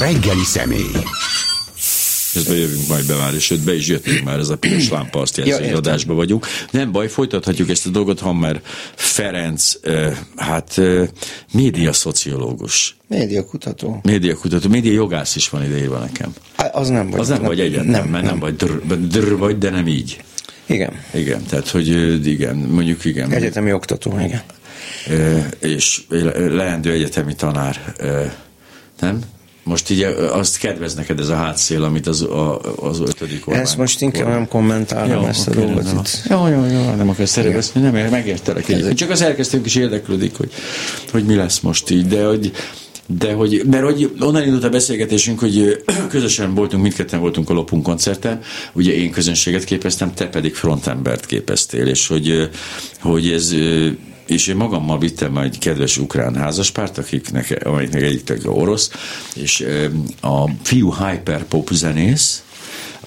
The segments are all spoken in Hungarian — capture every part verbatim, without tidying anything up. reggeli személy. Közben jövünk majd be már, és sőt, be is jöttünk már, ez a piros lámpa azt jelzi, ja, hogy adásban vagyunk. Nem baj, folytathatjuk ezt a dolgot, Hammer Ferenc, eh, hát eh, médiaszociológus. Médiakutató. Médiakutató, médiajogász is van ideírva nekem. Hát, az nem vagy. Az nem, nem vagy egyetlen, nem, mert nem, nem vagy drr, drr vagy, de nem így. Igen. Igen, tehát, hogy igen, mondjuk igen. Egyetemi oktató, igen. Eh, és leendő egyetemi tanár, eh, nem? Most így azt kedvez neked ez a hátszél, amit az, a, az ötödik kormány. Ezt most inkább kormány. Nem kommentálom, jó, ezt a dolgot nem itt. Jó, jó, jó, nem akarsz szerebezni, nem megértelek. Ezek. Csak a szerkesztőnk is érdeklődik, hogy, hogy mi lesz most így, de hogy, de hogy, mert hogy onnan indult a beszélgetésünk, hogy közösen voltunk, mindketten voltunk a Lopunk koncerten, ugye én közönséget képeztem, te pedig frontembert képeztél, és hogy, hogy ez... És én magammal vittem egy kedves ukrán házaspárt, akiknek, amelyiknek egyik tagja orosz, és a fiú hyperpop zenész,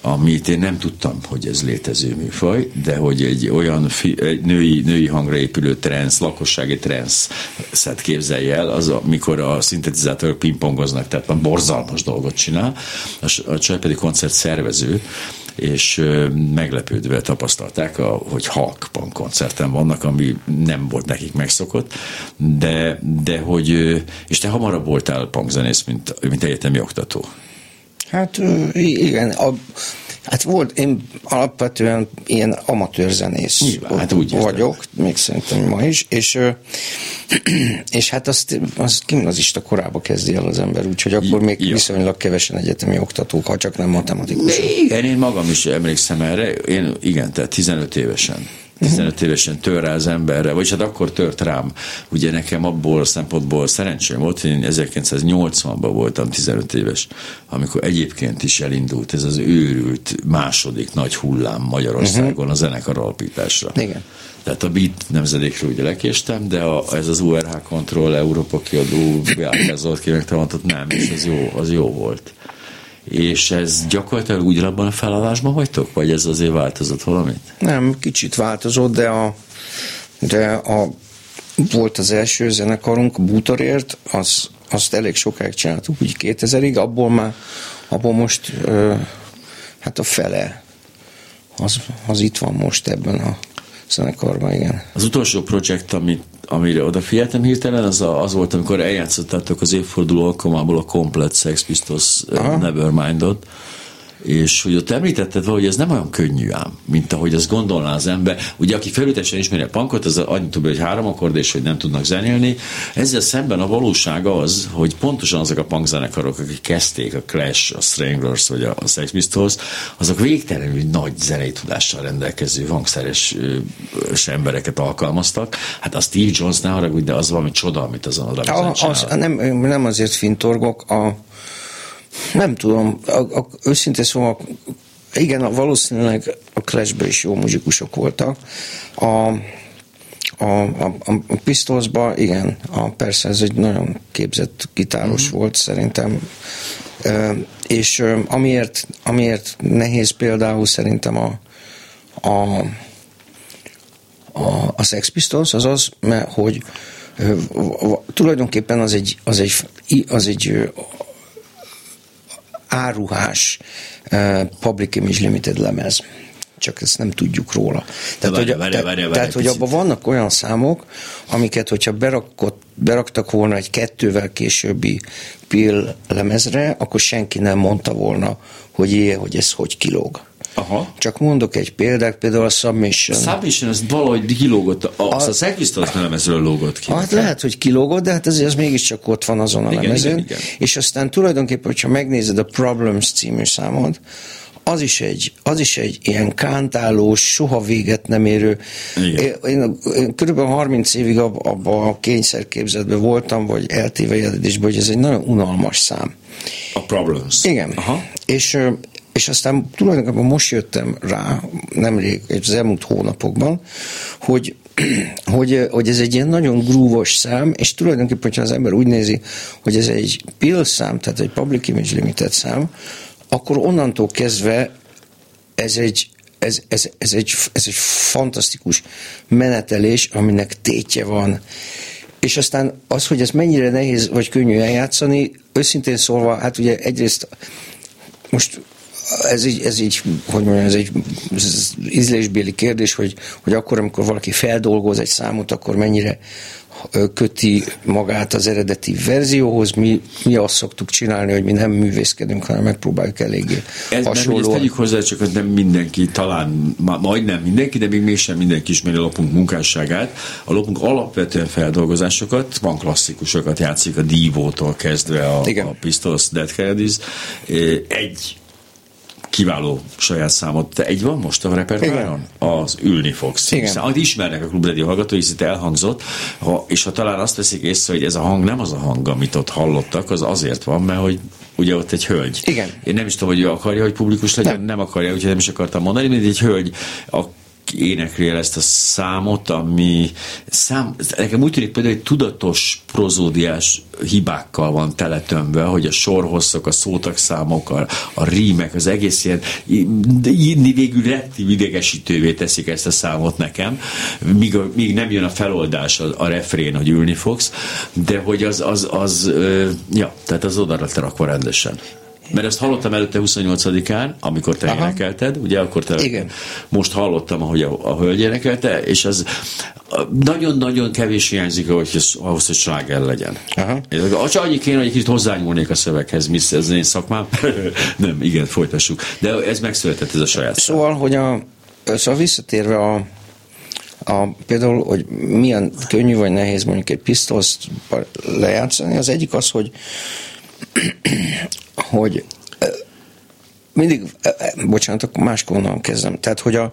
amit én nem tudtam, hogy ez létező műfaj, de hogy egy olyan fi, egy női, női hangra épülő trance, lakossági trance-szet képzelj el, az, amikor a szintetizátorok pingpongoznak, tehát van borzalmas dolgot csinál, a, a csaj pedig koncertszervező, és meglepődve tapasztalták, hogy Hulk koncerten vannak, ami nem volt nekik megszokott, de, de hogy, és te hamarabb voltál punkzenész, mint, mint egyetemi oktató. Hát igen, a, hát volt, én alapvetően ilyen amatőrzenész hát vagyok, még szerintem ma is, és, és hát azt, azt gimnazista korába kezdi el az ember, úgyhogy akkor még ja. viszonylag kevesen egyetemi oktatók, ha csak nem matematikusok. Igen, én magam is emlékszem erre, én igen, tehát tizenöt évesen. tizenöt évesen tör rá az emberre, vagyis hát akkor tört rám. Ugye nekem abból a szempontból szerencsém volt, én ezerkilencszáznyolcvanban voltam tizenöt éves, amikor egyébként is elindult ez az őrült második nagy hullám Magyarországon uh-huh. a zenekar alapításra. Igen. Tehát a Beat nemzedékről ugye lekéstem, de a, ez az u er há Control, Európa kiadó, beállkázolt ki, megtalantott, nem, és az jó, az jó volt. És ez gyakorlatilag úgy abban a felállásban vagytok? Vagy ez azért változott valamit? Nem, kicsit változott, de a, de a volt az első zenekarunk, Bútorért, az, azt elég sokáig csináltuk, úgy kétezerig, abból már, abból most ö, hát a fele az, az itt van most ebben a zenekarban, igen. Az utolsó projekt, amit amire odafigyeltem hirtelen, az, a, az volt, amikor eljátszottátok az évforduló alkalmából a Komplet Sex Pistols Nevermindot, és hogy ott említetted valahogy, ez nem olyan könnyű ám, mint ahogy azt gondolná az ember. Ugye, aki felületesen ismeri a punkot, az annyit tudja, hogy három akkord, és hogy nem tudnak zenélni. Ezzel szemben a valóság az, hogy pontosan azok a punkzenekarok, akik kezdték, a Clash, a Stranglers, vagy a Sex Pistols, azok végtelenül nagy zenei tudással rendelkező hangszeres embereket alkalmaztak. Hát a Steve Jones, ne haragudj, de az valami csoda, amit azon a rá nem, nem azért fintorgok, a nem tudom, a, a, őszintén szóval, igen, a, valószínűleg a Clashben is jó muzsikusok voltak. A, a, a, a Pistolsban, igen, a, persze ez egy nagyon képzett gitáros mm-hmm. volt szerintem. E, és amiért, amiért nehéz például szerintem a, a, a, a Sex Pistols, az az, mert hogy tulajdonképpen az egy, az egy, az egy áruhás uh, Public Image Limited lemez. Csak ezt nem tudjuk róla. Tehát, várja, hogy, várja, te, várja, tehát hogy abban vannak olyan számok, amiket, hogyha berakott, beraktak volna egy kettővel későbbi Pill lemezre, akkor senki nem mondta volna, hogy jé, hogy ez hogy kilóg. Aha. Csak mondok egy példát, például a Submission. A Submission, ezt valahogy kilógott, azt a Szegvisztors lemezről lógott ki. Hát lehet, hogy kilógott, de hát azért az mégiscsak ott van azon a igen, lemezőn. Igen, igen. És aztán tulajdonképpen, hogyha megnézed a Problems című számod, az is egy, az is egy ilyen kántálós, soha véget nem érő. Én, én, én körülbelül harminc évig ab, abban a kényszerképzetben voltam, vagy eltévejedésben, hogy ez egy nagyon unalmas szám. A Problems. Igen. Aha. És és aztán tulajdonképpen most jöttem rá, nemrég, az elmúlt hónapokban, hogy, hogy, hogy ez egy ilyen nagyon grúvos szám, és tulajdonképpen, hogyha az ember úgy nézi, hogy ez egy Pill szám, tehát egy Public Image Limited szám, akkor onnantól kezdve ez egy, ez, ez, ez egy, ez egy fantasztikus menetelés, aminek tétje van, és aztán az, hogy ez mennyire nehéz vagy könnyű eljátszani, őszintén szólva, hát ugye egyrészt most ez így, ez így hogy mondjam, ez egy ízlésbéli kérdés, hogy, hogy akkor, amikor valaki feldolgoz egy számot, akkor mennyire köti magát az eredeti verzióhoz. Mi, mi azt szoktuk csinálni, hogy mi nem művészkedünk, hanem megpróbáljuk eléggé ez, hasonlóan. Ezt tegyük hozzá, csak hogy nem mindenki, talán majdnem mindenki, de még mégsem mindenki ismeri a Lopunk munkásságát. A Lopunk alapvetően feldolgozásokat, van klasszikusokat, játszik a Dívótól kezdve a, a Pistols, Dead Kennedys. Egy kiváló saját számot. Te egy van most a repertoáron? Az Ülni fogsz. Amit ismernek a Klubrádió hallgatói, ez itt elhangzott, ha, és ha talán azt veszik észre, hogy ez a hang nem az a hang, amit ott hallottak, az azért van, mert hogy ugye ott egy hölgy. Igen. Én nem is tudom, hogy ő akarja, hogy publikus legyen, nem, nem akarja, úgyhogy nem is akartam mondani, mert egy hölgy a énekli el ezt a számot, ami szám, nekem úgy tűnik például, hogy tudatos prozódiás hibákkal van teletömve, hogy a sorhosszok, a szótagszámok, a, a rímek, az egész ilyen, írni végül rettig idegesítővé teszik ezt a számot nekem, míg, a, míg nem jön a feloldás, a, a refrén, hogy ülni fogsz, de hogy az, az, az ö, ja, tehát az oda lett rakva rendesen. Mert ezt hallottam előtte huszonnyolcadikán, amikor te Aha. énekelted, ugye akkor te Igen. most hallottam, ahogy a, a hölgy énekelte, és az nagyon-nagyon kevés hiányzik, ahhoz, hogy sláger legyen. Csak annyi kéne, hogy egy kicsit hozzányúlnék a szöveghez, mi ez én szakmám. Nem, igen, folytassuk. De ez megszületett, ez a saját szám. Szóval, hogy a, szóval visszatérve a A, például, hogy milyen könnyű vagy nehéz mondjuk egy Pistols lejátszani, az egyik az, hogy hogy mindig, bocsánat, akkor máskor onnan kezdem, tehát, hogy, a,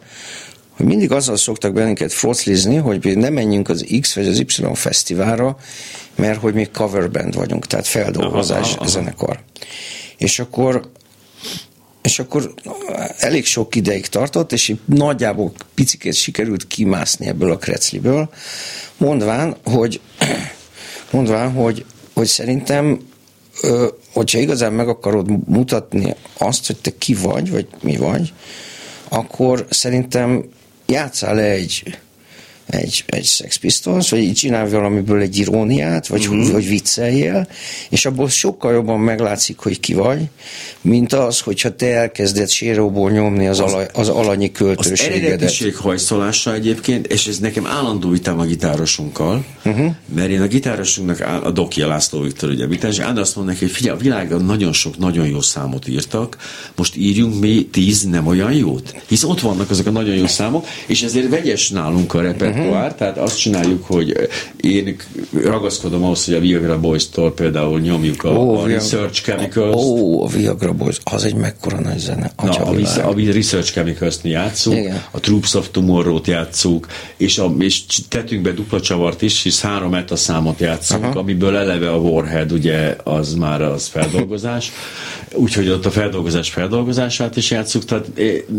hogy mindig azzal szoktak bennünket froclizni, hogy ne menjünk az X vagy az Y fesztiválra, mert hogy mi cover band vagyunk, tehát feldolgozás aha, aha. zenekar. És akkor és akkor elég sok ideig tartott, és nagyjából picikét sikerült kimászni ebből a krecliből, mondván, hogy mondván, hogy, hogy szerintem Ö, hogyha igazán meg akarod mutatni azt, hogy te ki vagy, vagy mi vagy, akkor szerintem játsszál le egy, egy, egy Sex Pistols, vagy így csinálj valamiből egy iróniát, vagy, mm-hmm. vagy vicceljél, és abból sokkal jobban meglátszik, hogy ki vagy, mint az, hogyha te elkezded séróból nyomni az, az, ala, az alanyi költőségedet. Az eredetiség hajszolása egyébként, és ez nekem állandó vitám a gitárosunkkal, uh-huh. mert én a gitárosunknak, áll, a Doki, a László Viktor, ugye, és állandó azt mondom neki, hogy figyelj, a világon nagyon sok, nagyon jó számot írtak, most írjunk mi tíz nem olyan jót, hisz ott vannak azok a nagyon jó számok, és ezért vegyes nálunk a repertoár, uh-huh. tehát azt csináljuk, hogy én ragaszkodom ahhoz, hogy a Viagra Boys-tól például nyomjuk a, oh, a Research Chemicals. Ó, oh, a Viagra Boys, az egy mekkora nagy zene. Na, a, a Research Chemicals-t játszunk, igen. a Troops of Tomorrow-t játszunk, és, a, és tettünk be dupla csavart is, hisz három eta számot játszunk, uh-huh. amiből eleve a Warhead, ugye, az már az feldolgozás, úgyhogy ott a feldolgozás feldolgozását is játszunk, tehát,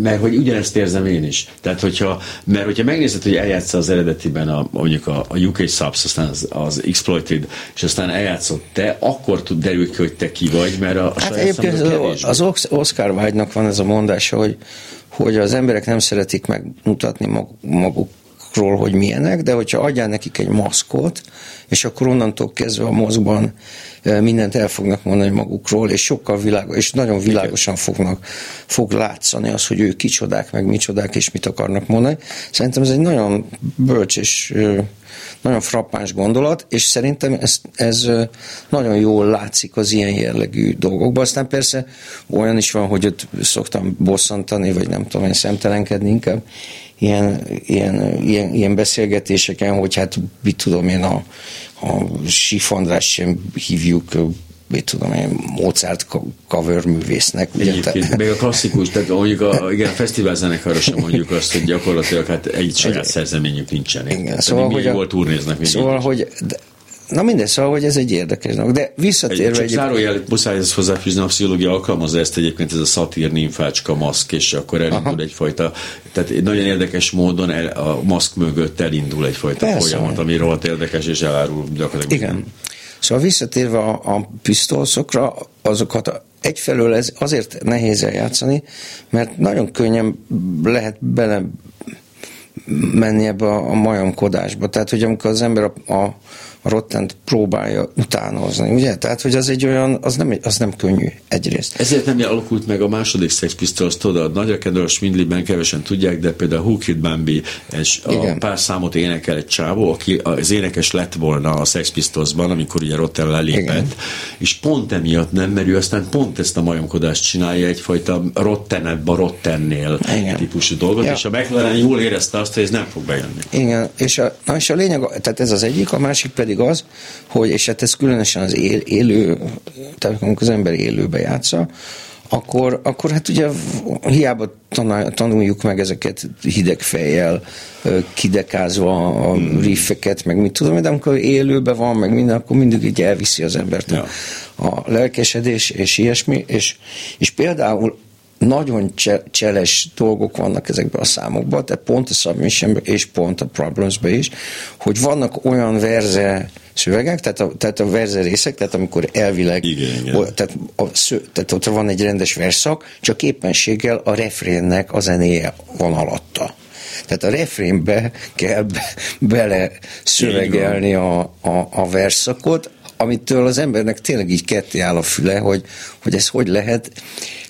mert hogy ugyanezt érzem én is. Tehát, hogyha, mert hogyha megnézed, hogy eljátsza az eredetiben a, mondjuk a, a u ká Subs, aztán az, az Exploited, és aztán eljátszott te, akkor tud derül ki, hogy te ki vagy, mert a, a hát saját számodra az, az Oscar vágynak van ez a mondása, hogy, hogy az emberek nem szeretik megmutatni mag, magukról, hogy milyenek, de hogyha adjál nekik egy maszkot, és akkor onnantól kezdve a maszkban mindent el fognak mondani magukról, és sokkal világos, és nagyon világosan fognak, fog látszani az, hogy ők kicsodák, meg micsodák, és mit akarnak mondani. Szerintem ez egy nagyon bölcs és nagyon frappáns gondolat, és szerintem ez, ez nagyon jól látszik az ilyen jellegű dolgokban. Aztán persze olyan is van, hogy ott szoktam bosszantani, vagy nem tudom én, szemtelenkedni inkább ilyen, ilyen, ilyen, ilyen beszélgetéseken, hogy hát mit tudom én, a a Sif András sem hívjuk, mit tudom én, Mozart cover művésznek. Egyébként, meg a klasszikus, tehát mondjuk a, igen, a fesztivál zenekarra sem mondjuk azt, hogy gyakorlatilag hát egy saját szerzeményük nincsen. Igen, szóval, hogy a, turnéznek még szóval, hogy de, na mindegy, szóval, hogy ez egy érdekes dolog, de visszatérve egy, csak egyébként... Zárójel, muszáj ezt hozzáfűzni, a pszichológia alkalmazza ezt egyébként, ez a szatír nimfácska maszk, és akkor elindul Aha. egyfajta, tehát nagyon érdekes módon el, a maszk mögött elindul egyfajta Persze, folyamat, ami rohadt érdekes, és elárul gyakorlatilag. Igen. Szóval visszatérve a, a Pistolsokra, azokat a, egyfelől ez azért nehéz eljátszani, mert nagyon könnyen lehet bele menni ebbe a, a majomkodásba. Tehát, hogy amikor az ember a, a a Rottent próbálja utánozni, ugye? Tehát, hogy az egy olyan, az nem, az nem könnyű egyrészt. Ezért nem alakult meg a második Sex Pistols, tudod, a Nagyakedről, Smidliben kevesen tudják, de például Who Killed Bambi, és a pár számot énekel egy csávó, aki az énekes lett volna a Sex Pistolsban, amikor ugye Rotten lelépett, igen. És pont emiatt nem, mert ő aztán pont ezt a majomkodást csinálja, egyfajta Rottenebb a Rottennél típusú dolgot, ja. És a McLaren jól érezte azt, hogy ez nem fog bejönni. Igen, és a, na és a lényeg, tehát ez az egyik, a másik pedig az, hogy, és hát ez különösen az él, élő, tehát amikor az ember élőbe játsza, akkor, akkor hát ugye hiába tanuljuk meg ezeket hideg fejjel, kidekázva a riffeket, meg mit tudom, de amikor élőben van, meg minden, akkor mindig így elviszi az embert ja. a lelkesedés, és ilyesmi, és, és például nagyon cse- cseles dolgok vannak ezekben a számokban, tehát pont a Submissionben és pont a Problemsben is, hogy vannak olyan verze szövegek, tehát a, tehát a verze részek, tehát amikor elvileg, igen, igen. Tehát, a sző, tehát ott van egy rendes versszak, csak éppenséggel a refrénnek a zenéje van alatta. Tehát a refrénbe kell be, bele szövegelni a, a, a versszakot, amitől az embernek tényleg így ketté áll a füle, hogy, hogy ez hogy lehet.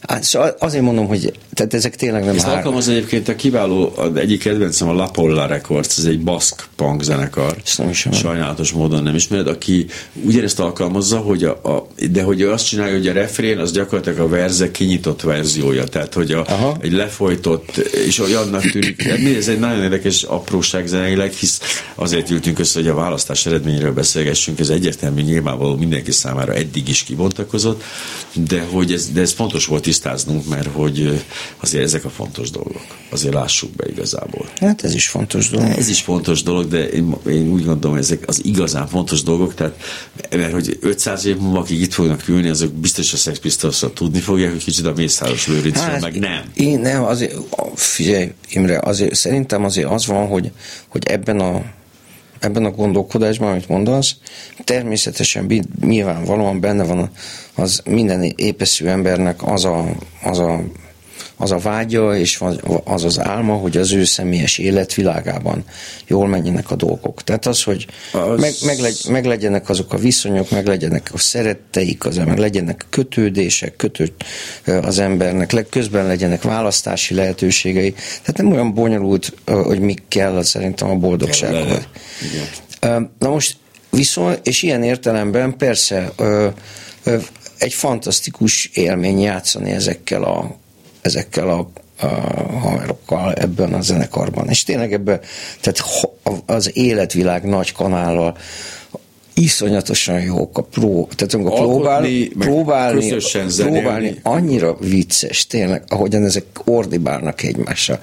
Hát, szóval azért mondom, hogy tehát ezek tényleg nem három. Alkalmaz egyébként a kiváló, az egyik kedvencem a La Polla Records, ez egy baszk punk zenekar. Sajnálatos módon nem ismered, aki ugyanezt alkalmazza, hogy a, a, de hogy ő azt csinálja, hogy a refrén az gyakorlatilag a verze kinyitott verziója, tehát hogy a, egy lefolytott, és olyannak tűnik. Ez egy nagyon érdekes apróság zeneileg, hisz azért ültünk össze, hogy a választás eredményről beszélgessünk, ez egyértelmű nyilvánvaló mindenki számára eddig is kibontakozott, de hogy ez, de ez fontos volt tisztáznunk, mert hogy azért ezek a fontos dolgok. Azért lássuk be igazából. Hát ez is fontos dolog. Ez is fontos dolog, de én, én úgy gondolom, hogy ezek az igazán fontos dolgok, tehát mert hogy ötszáz év múlva, akik itt fognak ülni, azok biztos a Sex Pistolsra tudni fogják, hogy kicsit a Mészáros Lőrincről, hát, meg nem. Én nem, azért, figyelj Imre, azért, szerintem azért az van, hogy, hogy ebben a ebben a gondolkodásban, amit mondasz, természetesen nyilvánvalóan benne van az minden épeszű embernek az a, az a, az a vágya, és az az álma, hogy az ő személyes életvilágában jól menjenek a dolgok. Tehát az, hogy az... Meg, meglegy, meglegyenek azok a viszonyok, meglegyenek a szeretteik, az ember, legyenek kötődések, kötő az embernek, közben legyenek választási lehetőségei. Tehát nem olyan bonyolult, hogy mi kell szerintem a boldogsághoz. Na most viszont, és ilyen értelemben persze egy fantasztikus élmény játszani ezekkel a ezekkel a, a haverokkal ebben a zenekarban. És tényleg ebben, tehát az életvilág nagy kanállal iszonyatosan jók a pró, tehát amikor próbálni, próbálni, próbálni annyira vicces, tényleg, ahogyan ezek ordibálnak egymással,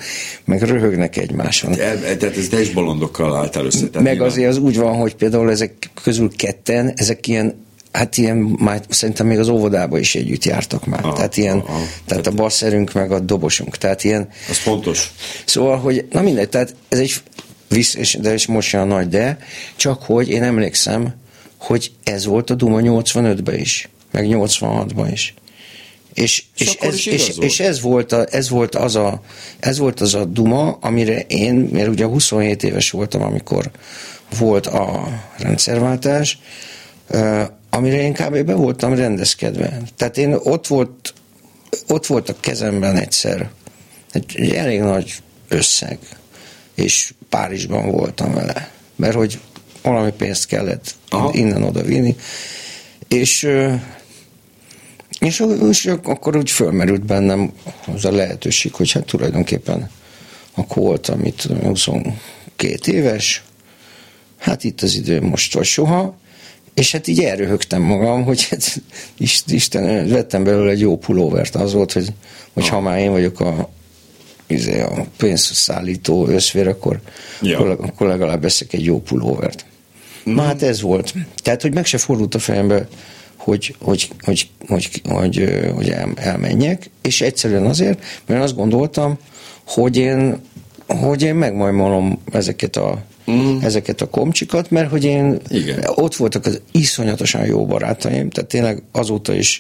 meg röhögnek egymáson. Tehát ez teljes bolondokkal álltál össze. Meg azért az úgy van, hogy például ezek közül ketten, ezek ilyen hát ilyen, már szerintem még az óvodában is együtt jártak már. Ah, tehát ilyen, ah, ah, tehát a basszerünk meg a dobosunk. Tehát ilyen... Az fontos. Szóval, hogy, na mindegy, tehát ez egy visz, de és most jön a nagy de, csak hogy én emlékszem, hogy ez volt a Duma nyolcvanötben is, meg nyolcvanhatban is. És, és, ez, is és, és ez, volt a, ez, volt az a, ez volt az a Duma, amire én, mert ugye huszonhét éves voltam, amikor volt a rendszerváltás, amire én kb. Be voltam rendezkedve. Tehát én ott volt, ott volt a kezemben egyszer egy elég nagy összeg, és Párizsban voltam vele, mert hogy valami pénzt kellett Aha. innen oda vinni, és, és, és akkor úgy fölmerült bennem az a lehetőség, hogy hát tulajdonképpen akkor voltam, mit tudom, huszonkét éves, hát itt az idő most vagy soha. És hát így elröhögtem magam, hogy hát, Isten, vettem belőle egy jó pulóvert. Az volt, hogy, hogy ha már én vagyok a, a pénzszállító összvér, akkor, ja. akkor legalább veszek egy jó pulóvert. Mm. Na hát ez volt. Tehát, hogy meg se fordult a fejembe, hogy, hogy, hogy, hogy, hogy, hogy el, elmenjek. És egyszerűen azért, mert azt gondoltam, hogy én, hogy én megmajmolom ezeket a Mm. ezeket a komcsikat, mert hogy én Igen. ott voltak az iszonyatosan jó barátaim, tehát tényleg azóta is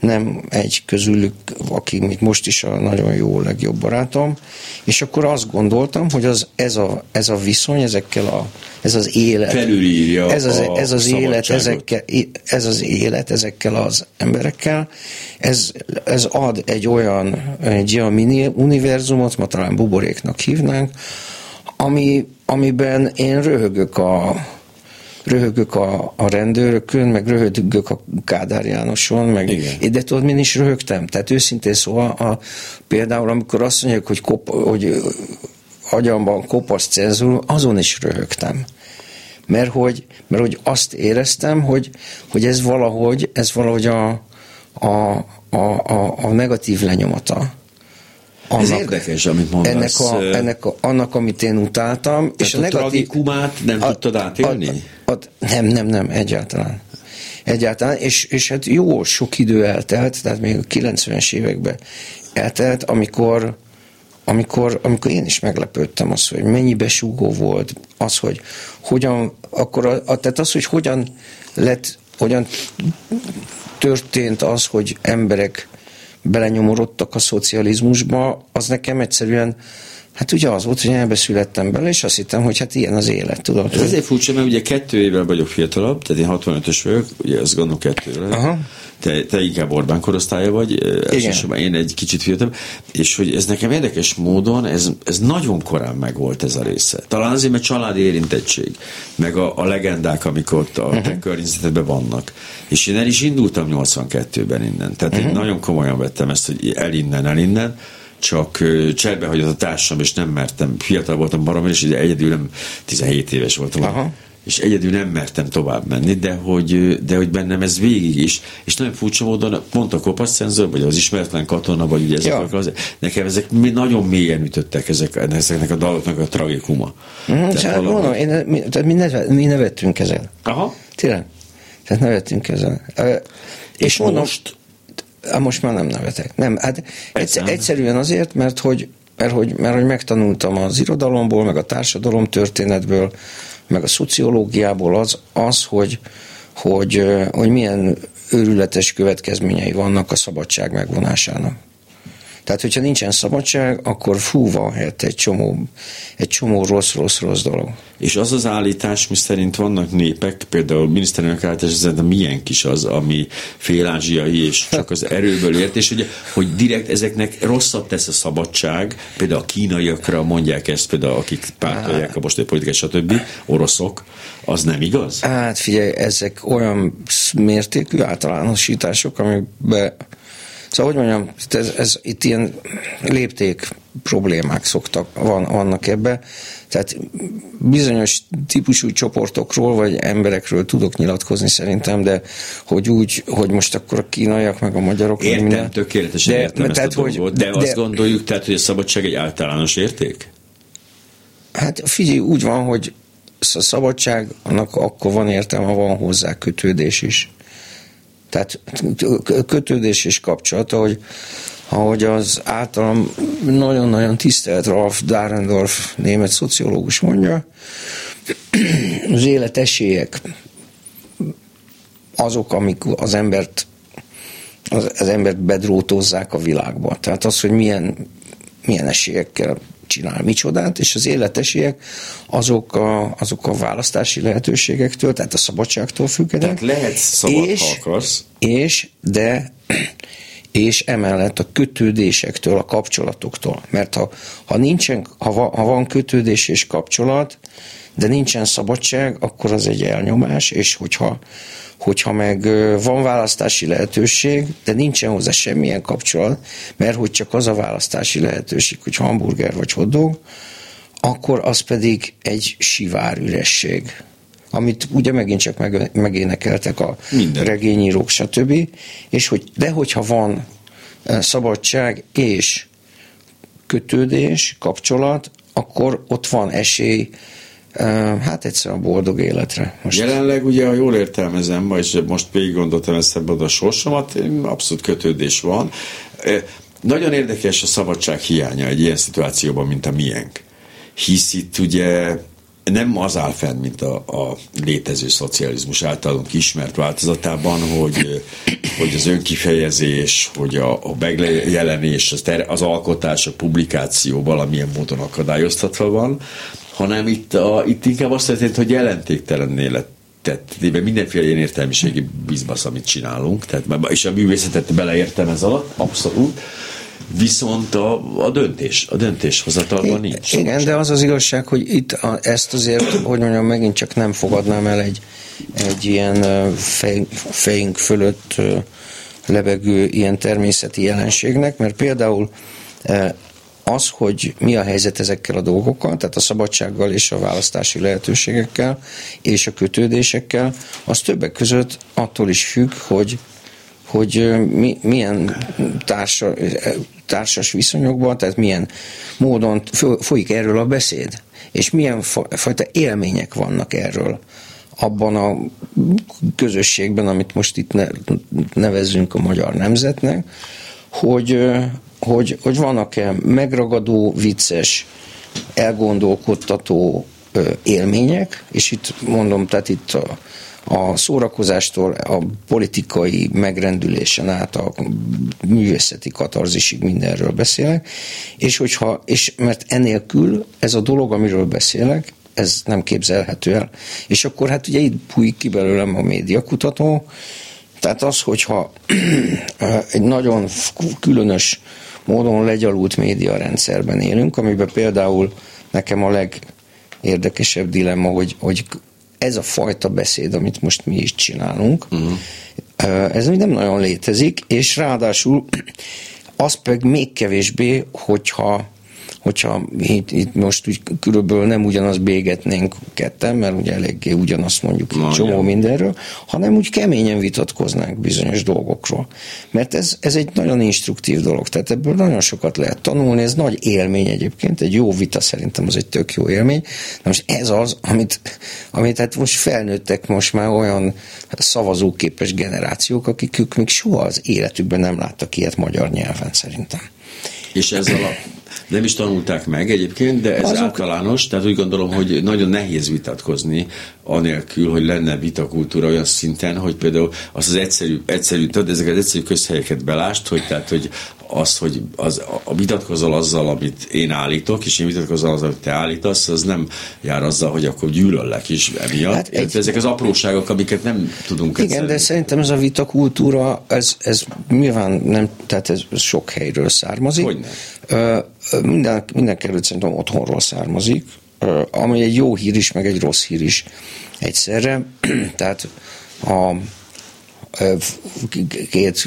nem egy közülük, aki még most is a nagyon jó, legjobb barátom, és akkor azt gondoltam, hogy az, ez, a, ez a viszony, ezekkel a, ez az élet, felülírja ez az, ez az élet, ezekkel, ez az élet ezekkel az emberekkel, ez, ez ad egy olyan, egy olyan mini univerzumot, ma talán buboréknak hívnánk, ami, amiben én röhögök a röhögök a, a rendőrökön, meg röhögök a Kádár Jánoson, meg igen. De tudod, min is röhögtem. Tehát őszintén szóval, a, például amikor azt mondják, hogy, kop, hogy agyamban kopasz cenzúr, azon is röhögtem. Mert hogy, mert hogy azt éreztem, hogy, hogy ez valahogy, ez valahogy a, a, a, a, a negatív lenyomata. Annak, ez érdekes, amit mondasz. Ennek a, ennek a, annak, amit én utáltam. Tehát és a, a negatív, tragikumát nem a, tudtad átélni? A, a, nem, nem, nem, egyáltalán. Egyáltalán, és, és hát jó sok idő eltelt, tehát még a kilencvenes években eltelt, amikor, amikor, amikor én is meglepődtem az, hogy mennyi besúgó volt, az, hogy hogyan, akkor a, a, tehát az, hogy hogyan lett, hogyan történt az, hogy emberek belenyomorodtak a szocializmusba, az nekem egyszerűen, hát ugye az volt, hogy elbeszülettem bele, és azt hittem, hogy hát ilyen az élet, tudod. Ez azért furcsa, mert ugye kettő évvel vagyok fiatalabb, tehát én hatvanötös vagyok, ugye azt gondolom kettőre. Te, te inkább Orbán korosztálya vagy, elsősorban én egy kicsit fiatalabb, és hogy ez nekem érdekes módon, ez, ez nagyon korán megvolt ez a része. Talán azért, mert családi érintettség, meg a, a legendák, amik ott a uh-huh. környezetben vannak. És én el is indultam nyolcvankettőben innen, tehát uh-huh. én nagyon komolyan vettem ezt, hogy el innen, el innen, csak cserbe hagyott a társam, és nem mertem, fiatal voltam baromra, és egyedül nem, tizenhét éves voltam, aha. és egyedül nem mertem tovább menni, de hogy, de hogy bennem ez végig is, és nagyon furcsa módon pont a kopaszcenzor, vagy az ismeretlen katona, vagy ugye ezek, ja. az, nekem ezek nagyon mélyen ütöttek, ezek, ezeknek a daloknak a tragikuma. Mm, tehát mondom, én, mi, tehát mi, neve, mi nevettünk ezen. Aha. Tényleg. Tehát nevettünk ezen. És, és mondom, most most már nem nevetek. Nem, hát egyszer, egyszerűen azért, mert hogy, mert, hogy, mert hogy megtanultam az irodalomból, meg a társadalomtörténetből, meg a szociológiából az, az hogy, hogy, hogy milyen őrületes következményei vannak a szabadság megvonásának. Tehát, hogyha nincsen szabadság, akkor fúva hát egy csomó, egy csomó rossz-rossz-rossz dolog. És az az állítás, mi szerint vannak népek, például miniszterelnök állítás, szerint milyen kis az, ami fél-ázsiai és csak az erőből ért, és hogy, hogy direkt ezeknek rosszabb tesz a szabadság, például a kínaiakra mondják ezt, például akik pártolják a mostani politikát, stb. Oroszok, az nem igaz? Hát figyelj, ezek olyan mértékű általánosítások, amikbe... Szóval, hogy mondjam, ez, ez, itt ilyen lépték problémák szoktak, van, vannak ebbe. Tehát bizonyos típusú csoportokról, vagy emberekről tudok nyilatkozni szerintem, de hogy úgy, hogy most akkor a kínaiak, meg a magyarok... Értem, minden, tökéletesen de, értem ezt tehát, a dolgot, de, de azt gondoljuk, tehát, hogy a szabadság egy általános érték? Hát figyelj, úgy van, hogy a szabadság, annak akkor van értelme, van hozzá kötődés is. Tehát kötődés és kapcsolat, ahogy, ahogy az általam nagyon-nagyon tisztelt Ralph Dahrendorf német szociológus mondja, az élet esélyek azok, amik az embert, az, az embert bedrótozzák a világba. Tehát az, hogy milyen, milyen esélyekkel csinál micsodát, és az élet esélyek azok a, azok a választási lehetőségektől, tehát a szabadságtól függenek. Tehát lehet szabad, és, ha akarsz. És, de, és emellett a kötődésektől, a kapcsolatoktól. Mert ha, ha, nincsen, ha, va, ha van kötődés és kapcsolat, de nincsen szabadság, akkor az egy elnyomás, és hogyha, hogyha meg van választási lehetőség, de nincsen hozzá semmilyen kapcsolat, mert hogy csak az a választási lehetőség, hogy hamburger vagy hotdog, akkor az pedig egy sivár üresség, amit ugye megint csak meg, megénekeltek a minden regényírók, stb. És hogy, de hogyha van szabadság és kötődés, kapcsolat, akkor ott van esély, hát egyszer a boldog életre. Most. Jelenleg ugye, ha jól értelmezem, és most végig gondoltam ezt ebben a sorsomat, abszolút kötődés van. Nagyon érdekes a szabadság hiánya egy ilyen szituációban, mint a miénk. Hisz itt ugye nem az áll fenn, mint a, a létező szocializmus általunk ismert változatában, hogy hogy az önkifejezés, hogy a, a megjelenés, az, ter- az alkotás, a publikáció valamilyen módon akadályoztatva van, hanem itt, a, itt inkább azt történt, hogy jelentéktelenné lett tehát mindenféle ilyen értelmiségi bizbasz, amit csinálunk, tehát, és a művészetet beleértem ez alatt, abszolút, viszont a, a döntés, a döntéshozatalban nincs. Igen, sokszor. De az az igazság, hogy itt a, ezt azért, hogy mondjam, megint csak nem fogadnám el egy, egy ilyen fej, fejünk fölött lebegő ilyen természeti jelenségnek, mert például az, hogy mi a helyzet ezekkel a dolgokkal, tehát a szabadsággal és a választási lehetőségekkel és a kötődésekkel, az többek között attól is függ, hogy, hogy mi, milyen társa, társas viszonyokban, tehát milyen módon folyik erről a beszéd, és milyen fajta élmények vannak erről abban a közösségben, amit most itt nevezzünk a magyar nemzetnek, hogy Hogy, hogy vannak-e megragadó, vicces, elgondolkodtató élmények, és itt mondom, tehát itt a, a szórakozástól a politikai megrendülésen át a művészeti katarzisig mindenről beszélek, és hogyha, és mert enélkül ez a dolog, amiről beszélek, ez nem képzelhető el. És akkor hát ugye itt bújik ki belőlem a médiakutató, tehát az, hogyha egy nagyon különös módon legyalult médiarendszerben élünk, amiben például nekem a legérdekesebb dilemma, hogy, hogy ez a fajta beszéd, amit most mi is csinálunk, uh-huh. ez nem nagyon létezik, és ráadásul az pedig még kevésbé, hogyha, hogyha itt, itt most úgy, körülbelül nem ugyanazt bégetnénk ketten, mert ugye eléggé ugyanazt mondjuk egy csomó mindenről, hanem úgy keményen vitatkoznánk bizonyos dolgokról. Mert ez, ez egy nagyon instruktív dolog, tehát ebből nagyon sokat lehet tanulni, ez nagy élmény egyébként, egy jó vita szerintem az egy tök jó élmény. Na most ez az, amit, amit hát most felnőttek most már olyan szavazóképes generációk, akik ők még soha az életükben nem láttak ilyet magyar nyelven szerintem. És ez alap nem is tanulták meg egyébként, de ez azok... általános, tehát úgy gondolom, hogy nagyon nehéz vitatkozni anélkül, hogy lenne vitakultúra olyan szinten, hogy például azt az egyszerű, egyszerű tehát ezeket az egyszerű közhelyeket belást, hogy tehát, hogy az, hogy az, a vitatkozol azzal, amit én állítok, és én vitatkozol azzal, amit te állítasz, az nem jár azzal, hogy akkor gyűlöllek is emiatt. Hát egy... Ezek az apróságok, amiket nem tudunk egyszerűen. Igen, de szerintem ez a vitakultúra, ez, ez nyilván nem, tehát ez sok helyről származik. Hogyne? Ö, minden, mindenkerül szerintem otthonról származik, ami egy jó hír is, meg egy rossz hír is egyszerre. Tehát a két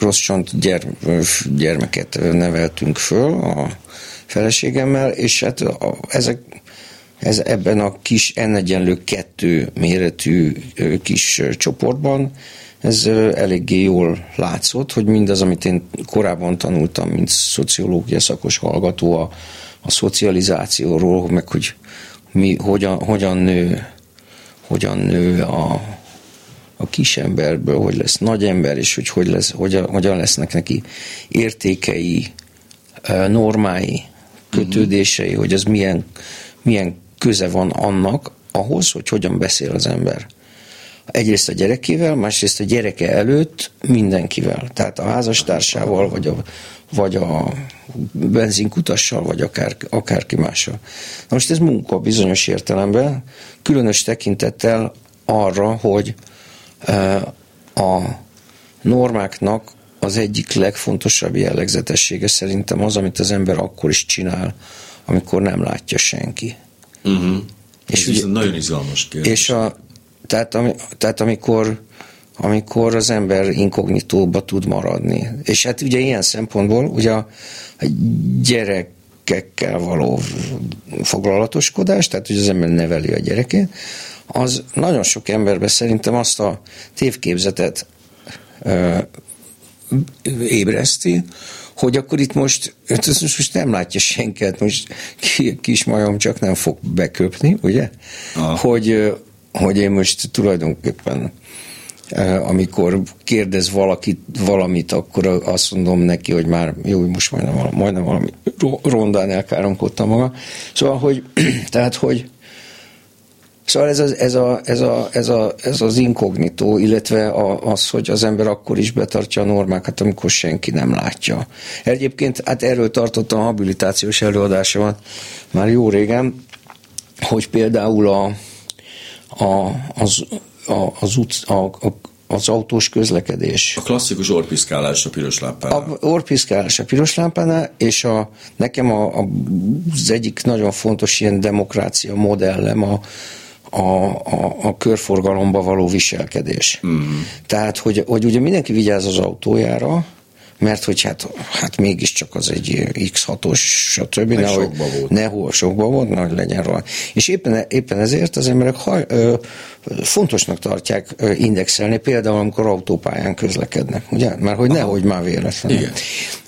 rossz csont gyerm, gyermeket neveltünk föl a feleségemmel, és hát ezek, ez ebben a kis en egyenlő kettő méretű kis csoportban ez eléggé jól látszott, hogy mindaz, amit én korábban tanultam, mint szociológia szakos hallgató a, a szocializációról, meg hogy mi, hogyan, hogyan nő, hogyan nő a, a kis emberből, hogy lesz nagy ember, és hogy, hogy lesz, hogyan, hogyan lesznek neki értékei, normái, kötődései, hogy az milyen, milyen köze van annak ahhoz, hogy hogyan beszél az ember. Egyrészt a gyerekével, másrészt a gyereke előtt mindenkivel. Tehát a házastársával, vagy a, vagy a benzinkutassal, vagy akár, akárki mással. Na most ez munka bizonyos értelemben, különös tekintettel arra, hogy a normáknak az egyik legfontosabb jellegzetessége szerintem az, amit az ember akkor is csinál, amikor nem látja senki. Uh-huh. És ez ugye, nagyon izgalmas kérdés. És a Tehát, ami, tehát amikor, amikor az ember inkognitóba tud maradni. És hát ugye ilyen szempontból ugye a gyerekekkel való foglalatoskodás, tehát hogy az ember neveli a gyerekét, az nagyon sok emberben szerintem azt a tévképzetet ö, ébreszti, hogy akkor itt most, most nem látja senket, most kismajom csak nem fog beköpni, ugye? Aha. Hogy hogy én most tulajdonképpen amikor kérdez valaki valamit, akkor azt mondom neki, hogy már jó, most majdnem valami, majdnem valami rondán elkáromkodtam maga. Szóval, hogy tehát, hogy Szóval ez az, ez a, ez a, ez a, ez az inkognitó, illetve a, az, hogy az ember akkor is betartja a normákat, amikor senki nem látja. Egyébként hát erről tartottam a habilitációs előadásomat már jó régen, hogy például a, a, az, a, az utc, a, a az autós közlekedés. A klasszikus orrpiszkálás a piros lámpánál. A orrpiszkálás a piros lámpánál, és a, nekem a, a, az egyik nagyon fontos ilyen demokrácia modellem a, a, a, a körforgalomba való viselkedés. Mm. Tehát, hogy, hogy ugye mindenki vigyáz az autójára, mert hogy hát, hát mégiscsak az egy iksz hatos, stb. Ne sokba volt. Nehol sokba volt, nagy legyen róla. És éppen, éppen ezért az emberek haj, ö, fontosnak tartják indexelni, például amikor autópályán közlekednek, ugye? Mert hogy aha, nehogy már véletlenül. Igen.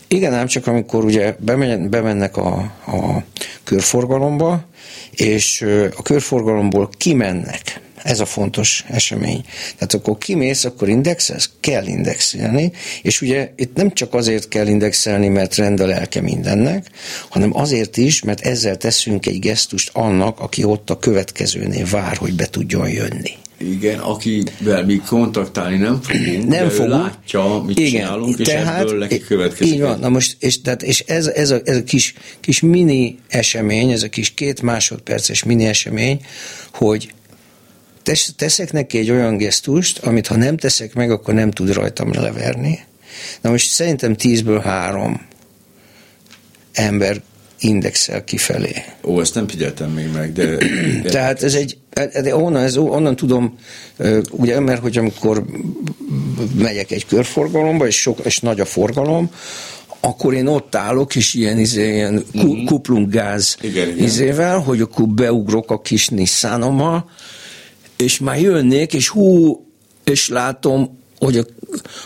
Igen, ám csak amikor ugye bemen, bemennek a, a körforgalomba, és a körforgalomból kimennek. Ez a fontos esemény. Tehát akkor kimész, akkor indexelsz? Kell indexelni, és ugye itt nem csak azért kell indexelni, mert rend a lelke mindennek, hanem azért is, mert ezzel teszünk egy gesztust annak, aki ott a következőnél vár, hogy be tudjon jönni. Igen, akivel mi kontaktálni nem fogunk, nem de fogunk. Látja, mit igen, csinálunk, és tehát, ebből neki következik. Így van, na most, és, tehát, és ez, ez, a, ez a kis, kis mini esemény, ez a kis két másodperces mini esemény, hogy teszek neki egy olyan gesztust, amit ha nem teszek meg, akkor nem tud rajtam leverni. Na most szerintem tízből három ember indexel kifelé. Ó, ezt nem figyeltem még meg, de... Tehát ez egy, onnan, ez, onnan tudom, ugye, mert hogy amikor megyek egy körforgalomba, és, sok, és nagy a forgalom, akkor én ott állok, és ilyen, izé, ilyen ku, kuplunggáz igen, izével, igen. Hogy akkor beugrok a kis Nissanommal, és már jönnék, és hú, és látom, hogy, a,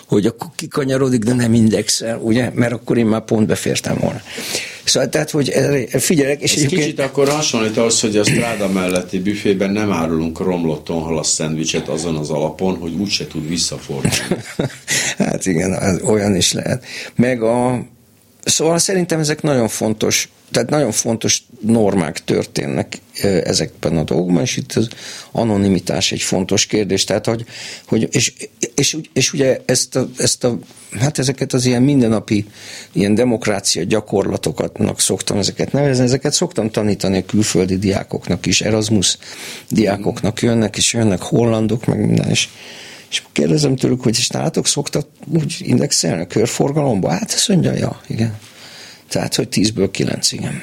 hogy akkor kikanyarodik, de nem indexel, ugye? Mert akkor én már pont befértem volna. Szóval tehát, hogy figyelek, és egyébként... kicsit akkor hasonlít az, hogy a stráda melletti büfében nem árulunk romlott tonhalas szendvicset azon az alapon, hogy úgyse tud visszafordulni. Hát igen, olyan is lehet. Meg a... Szóval szerintem ezek nagyon fontos, tehát nagyon fontos normák történnek ezekben a dolgokban, és itt az anonimitás egy fontos kérdés, tehát hogy, hogy és, és, és ugye ezt a, ezt a, hát ezeket az ilyen mindennapi ilyen demokrácia gyakorlatokatnak szoktam ezeket nevezni, ezeket szoktam tanítani a külföldi diákoknak is, Erasmus diákoknak jönnek, és jönnek hollandok, meg minden is. És kérdezem tőlük, hogy és nálatok szoktak úgy indexelni a körforgalomba? Hát azt mondja, ja, igen. Tehát, hogy tízből kilenc, igen.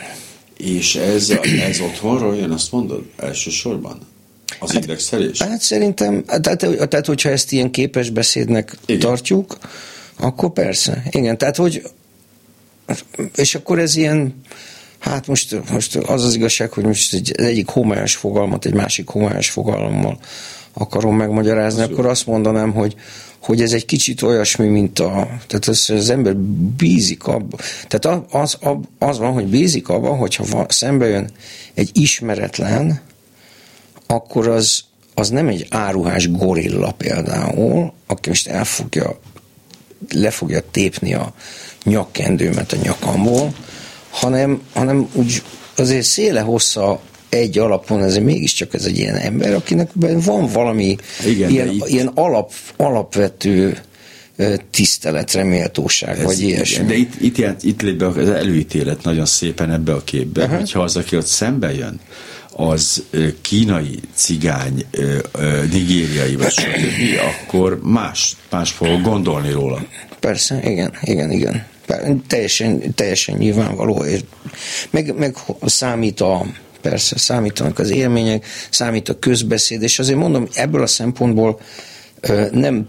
És ez, ez otthonról jön, azt mondod, elsősorban? Az hát, indexelés? Hát szerintem, tehát, tehát hogyha ezt ilyen képes beszédnek igen. tartjuk, akkor persze. Igen, tehát, hogy és akkor ez ilyen hát most, most az az igazság, hogy most egy, egyik homályos fogalmat egy másik homályos fogalommal akarom megmagyarázni, az akkor jó. Azt mondanám, hogy, hogy ez egy kicsit olyasmi, mint a... Tehát az, az ember bízik abban. Tehát az, az, az van, hogy bízik abban, hogyha van, szembe jön egy ismeretlen, akkor az, az nem egy áruhás gorilla például, aki most el fogja, le fogja tépni a nyakkendőmet a nyakamból, hanem, hanem úgy azért széle hossza egy alapon, ez mégiscsak ez egy ilyen ember, akinek van valami igen, ilyen, ilyen alap, alapvető tiszteletre méltóság, ez, vagy ilyesmi. De itt, itt, ját, itt lép be az előítélet nagyon szépen ebbe a képbe, uh-huh. hogyha az, aki ott szembe jön, az kínai, cigány, nigériai, vagy stb., akkor más, más fog gondolni róla. Persze, igen, igen, igen. Teljesen, teljesen nyilvánvaló. Meg, meg számít a persze, számítanak az élmények, számít a közbeszéd, és azért mondom, ebből a szempontból nem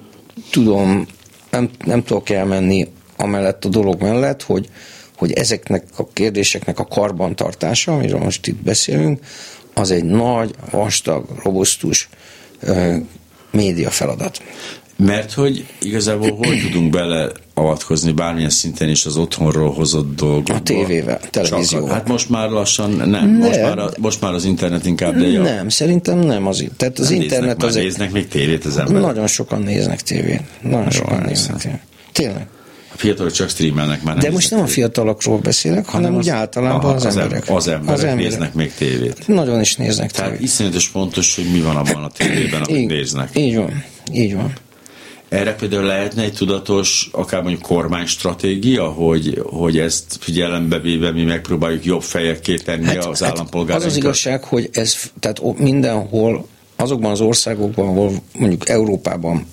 tudom, nem, nem tudok elmenni amellett a dolog mellett, hogy, hogy ezeknek a kérdéseknek a karbantartása, amiről most itt beszélünk, az egy nagy, vastag, robusztus média feladat. Mert hogy igazából hol tudunk beleavatkozni bármilyen szinten is az otthonról hozott dolgokba? A tévével, televízióval. Hát most már lassan nem. nem. Most, már a, most már az internet inkább. De jó. Nem, szerintem nem az, tehát az nem internet. Néznek, az egy... néznek még tévét az emberek? Nagyon sokan néznek tévét. Nagyon sokan néznek tévét. Tényleg. A fiatalok csak streamelnek már. De most nem a fiatalokról beszélek, hanem, hanem az, úgy általában aha, az, az emberek. Az emberek, az emberek néznek még tévét. Nagyon is néznek tévét. Tehát iszonyatos fontos, hogy mi van abban a tévében, amit így, néznek. Így van, így van. Erre például lehetne egy tudatos, akár mondjuk kormánystratégia, hogy, hogy ezt figyelembe véve mi megpróbáljuk jobb fejekké tenni hát, az hát állampolgárainkat? Az az igazság, hogy ez, tehát mindenhol, azokban az országokban, ahol mondjuk Európában,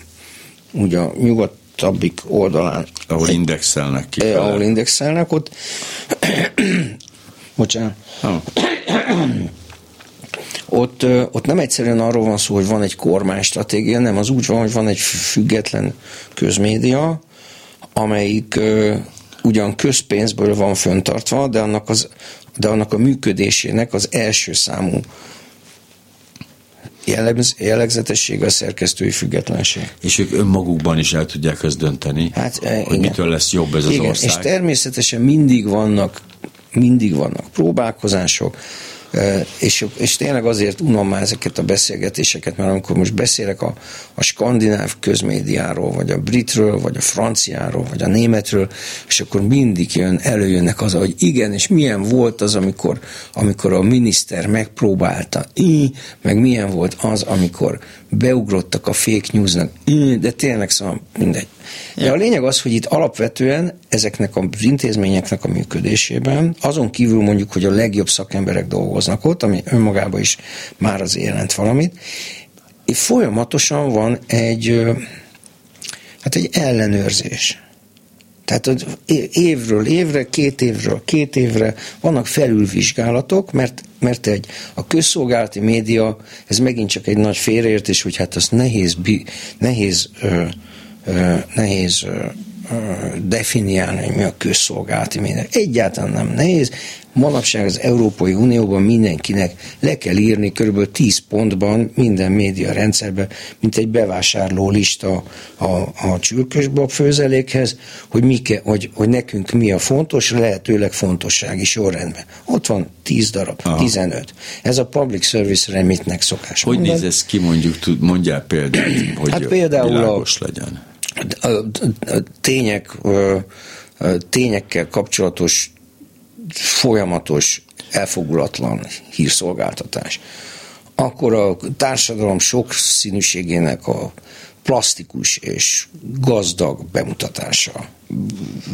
ugye a nyugatabbik oldalán. Ahol indexelnek ki. Eh, ahol indexelnek, ott bocsánat. Ah. Ott, ott nem egyszerűen arról van szó, hogy van egy kormánystratégia, nem, az úgy van, hogy van egy független közmédia, amelyik ö, ugyan közpénzből van föntartva, de annak, az, de annak a működésének az első számú jellegz, jellegzetessége a szerkesztői függetlenség. És ők önmagukban is el tudják dönteni, hát, hogy igen. mitől lesz jobb ez az igen. ország. És természetesen mindig vannak, mindig vannak próbálkozások, És, és tényleg azért unom már ezeket a beszélgetéseket, mert amikor most beszélek a, a skandináv közmédiáról, vagy a britről, vagy a franciáról, vagy a németről, és akkor mindig jön, előjönnek az, hogy igen, és milyen volt az, amikor, amikor a miniszter megpróbálta, í, meg milyen volt az, amikor beugrottak a fake newsnak, í, de tényleg szóval mindegy. De a lényeg az, hogy itt alapvetően ezeknek az intézményeknek a működésében, azon kívül mondjuk, hogy a legjobb szakemberek dolgoznak ott, ami önmagában is már azért jelent valamit, és folyamatosan van egy, hát egy ellenőrzés. Tehát évről évre, két évről két évre vannak felülvizsgálatok, mert, mert egy, a közszolgálati média, ez megint csak egy nagy félreértés, hogy hát azt nehéz, nehéz nehéz definiálni, hogy mi a közszolgálati média. Egyáltalán nem nehéz. Manapság az Európai Unióban mindenkinek le kell írni körülbelül tíz pontban minden média rendszerben, mint egy bevásárló lista a, a csülkösbab főzelékhez, hogy, mi ke, hogy, hogy nekünk mi a fontos, lehetőleg fontossági sorrendben. Ott van tíz darab, aha. tizenöt. Ez a public service remitnek szokás. Hogy mondani. Néz ez ki, mondjuk, tud, mondjál példát, hogy hát például világos a, legyen. A, a, a tények, a, a tényekkel kapcsolatos folyamatos, elfogulatlan hírszolgáltatás. Akkor a társadalom sokszínűségének a plastikus és gazdag bemutatása.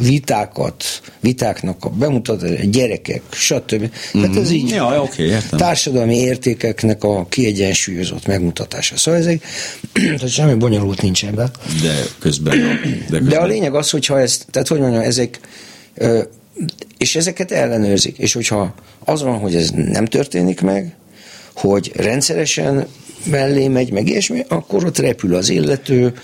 Vitákat, vitáknak a bemutatása, gyerekek, stb. Mm-hmm. Hát ez így ja, okay, társadalmi értékeknek a kiegyensúlyozott megmutatása. Szóval ez egy, tehát semmi bonyolult nincs ebben. De közben, de közben. De a lényeg az, hogyha ezt, tehát hogy mondjam, ezek és ezeket ellenőrzik, és hogyha az van, hogy ez nem történik meg, hogy rendszeresen mellé megy, meg ilyesmi, akkor ott repül az illető,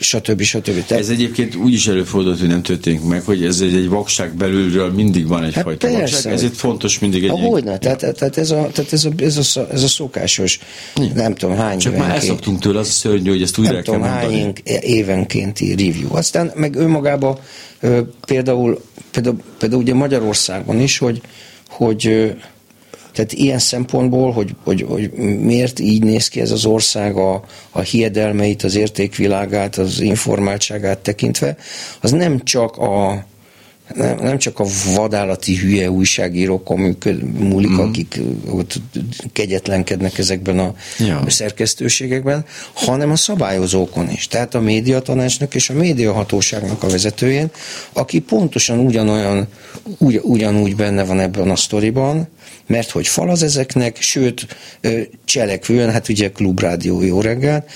stb. stb. Ez egyébként úgy is előfordult, hogy nem történik meg, hogy ez egy, egy vakság belülről mindig van egyfajta hát vakság, ezért fontos mindig egy... Ahogyna, tehát, tehát, ez, a, tehát ez, a, ez, a, ez a szokásos, ja. nem tudom hány Csak évenként, már elszoktunk tőle, az szörnyű, hogy ezt újra kell mondani. Nem tudom hány évenkénti review. Aztán meg önmagában például, például, például ugye Magyarországon is, hogy, hogy tehát ilyen szempontból, hogy, hogy, hogy miért így néz ki ez az ország a, a hiedelmeit, az értékvilágát, az informáltságát tekintve, az nem csak a, nem, nem csak a vadállati hülye újságírókon múlik, mm. akik ott kegyetlenkednek ezekben a ja. szerkesztőségekben, hanem a szabályozókon is. Tehát a médiatanácsnak és a médiahatóságnak a vezetőjén, aki pontosan ugyanolyan, ugy, ugyanúgy benne van ebben a sztoriban, mert hogy fal az ezeknek, sőt cselekvően, hát ugye Klubrádió jó reggelt.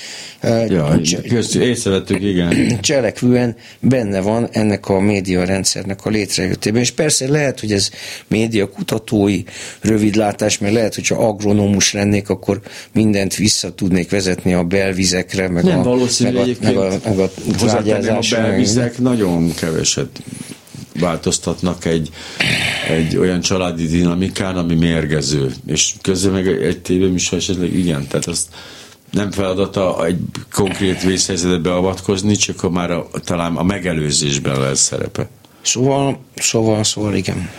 Ja, közt, észrevettük, igen. Cselekvően benne van ennek a médiarendszernek a létrejöttében, és persze lehet, hogy ez médiakutatói rövidlátás, mert lehet, hogyha agronómus lennék, akkor mindent vissza tudnék vezetni a belvizekre, meg nem, a trágyázásra. A belvizek nagyon keveset változtatnak egy, egy olyan családi dinamikán, ami mérgező. És közben meg egy tévéműsor esetleg igen, tehát azt nem feladata egy konkrét vészhelyzetbe beavatkozni, csak a már a, talán a megelőzésben lesz szerepe. Szóval, szóval, szóval igen.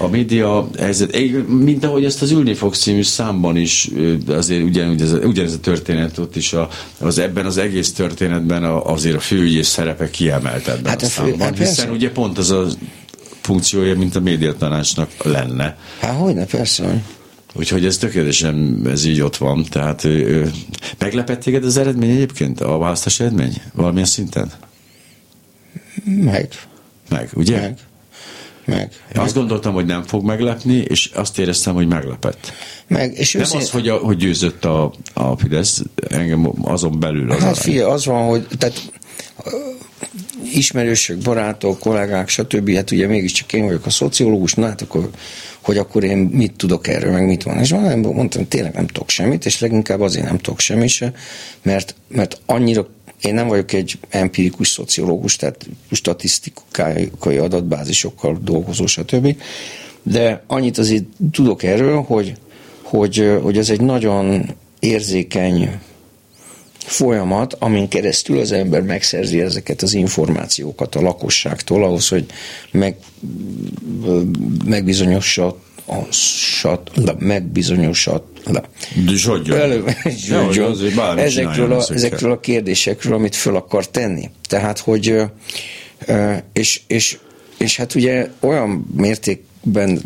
a média helyzet, mint ahogy ezt az Ülni fog című számban is, azért ugyanúgy ez, ugyanez a történet ott is, a, az ebben az egész történetben a, azért a főügyész szerepe kiemelt ebben hát a, a számban, hát hiszen persze. Ugye pont az a funkciója, mint a médiatanácsnak lenne. Hát hogyne, persze. Úgyhogy ez tökéletesen, ez így ott van. Tehát ő, ő, meglepett téged az eredmény egyébként? A választási eredmény? Valamilyen szinten? Meg. Meg, ugye? Meg. Meg. Azt gondoltam, hogy nem fog meglepni, és azt éreztem, hogy meglepett. Meg, és nem őszín... az, hogy, a, hogy győzött a, a Fidesz, engem azon belül az. Hát figyelj, az van, hogy tehát, ismerősök, barátok, kollégák, stb. Hát ugye mégiscsak én vagyok a szociológus, na hát akkor, hogy akkor én mit tudok erről, meg mit van. És valami mondtam, tényleg nem tudok semmit, és leginkább azért nem tudok semmit se, mert, mert annyira én nem vagyok egy empirikus szociológus, tehát statisztikai adatbázisokkal dolgozó, stb. De annyit azért tudok erről, hogy, hogy, hogy ez egy nagyon érzékeny folyamat, amin keresztül az ember megszerzi ezeket az információkat a lakosságtól, ahhoz, hogy meg, megbizonyossa a sat, megbizonyosat ezekről a, ezekről a kérdésekről, amit föl akar tenni. Tehát, hogy és, és, és hát ugye olyan mértékben